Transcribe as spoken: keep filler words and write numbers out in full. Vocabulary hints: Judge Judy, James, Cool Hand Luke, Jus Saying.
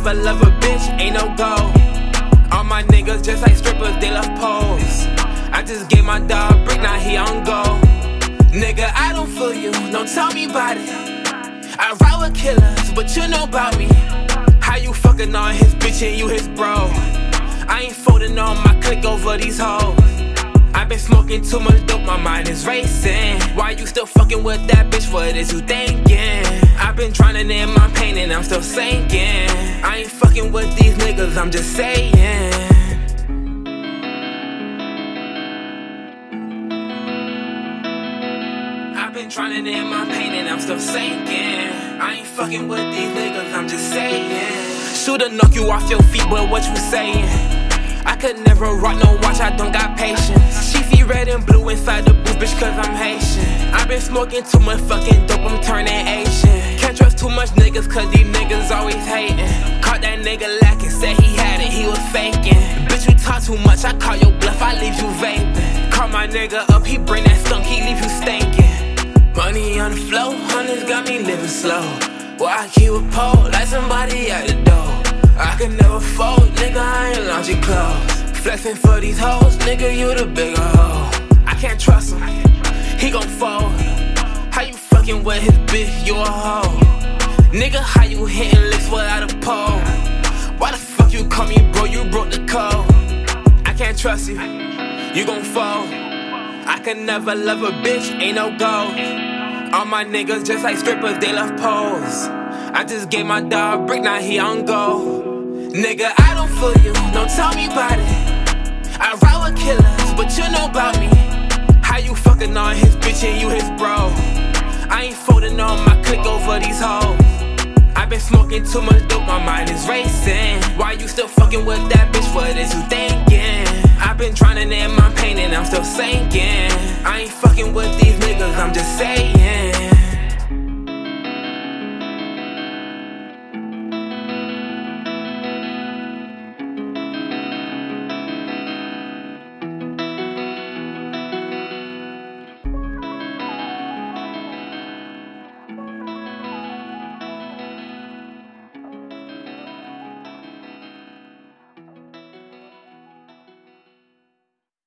if I love a bitch, ain't no goal. All my niggas just like strippers, they love poles. I just gave my dog brick, now he on goal. Nigga, I don't fool you, don't tell me about it. I ride with killers, but you know about me. How you fucking on his bitch and you his bro? I ain't folding on my click over these hoes. I been smoking too much dope, my mind is racing. Why you still fucking with that bitch, what is you thinking? I been drowning in my pain and I'm still sinking. I ain't fucking with these niggas, I'm just saying. I've been drowning in my pain and I'm still sinking. I ain't fucking with these niggas, I'm just saying. Shoulda knock you off your feet, but what you saying? I could never rock no watch, I don't got patience. She see red and blue inside the booth, bitch, cause I'm Haitian. I been smoking too much fucking dope, I'm turning Asian. Can't trust too much niggas, cause these niggas always hating. Caught that nigga lacking, said he had it, he was faking. Bitch, we talk too much, I call your bluff, I leave you vaping. Call my nigga up, he bring that skunk, he leave you stinking. Money on the flow, hundreds got me living slow. Well, I keep a pole like somebody at the door. I can never fold, nigga, I ain't laundry clothes. Flexing for these hoes, nigga, you the bigger hoe. I can't trust him, he gon' fold. How you fucking with his bitch, you a hoe? Nigga, how you hitting licks without a pole? Why the fuck you call me bro, you broke the code. I can't trust you, you gon' fold. I could never love a bitch, ain't no goal. All my niggas just like strippers, they love poles. I just gave my dog brick, now he on goal. Nigga, I don't fool you, don't tell me about it. I ride with killers, but you know about me. How you fucking on his bitch and you his bro? I ain't folding on my click over these hoes. I been smoking too much dope, my mind is racing. Why you still fucking with that bitch, what is you thinking? I've been drowning in my pain and I'm still sinking. I ain't fucking with these niggas, I'm just saying.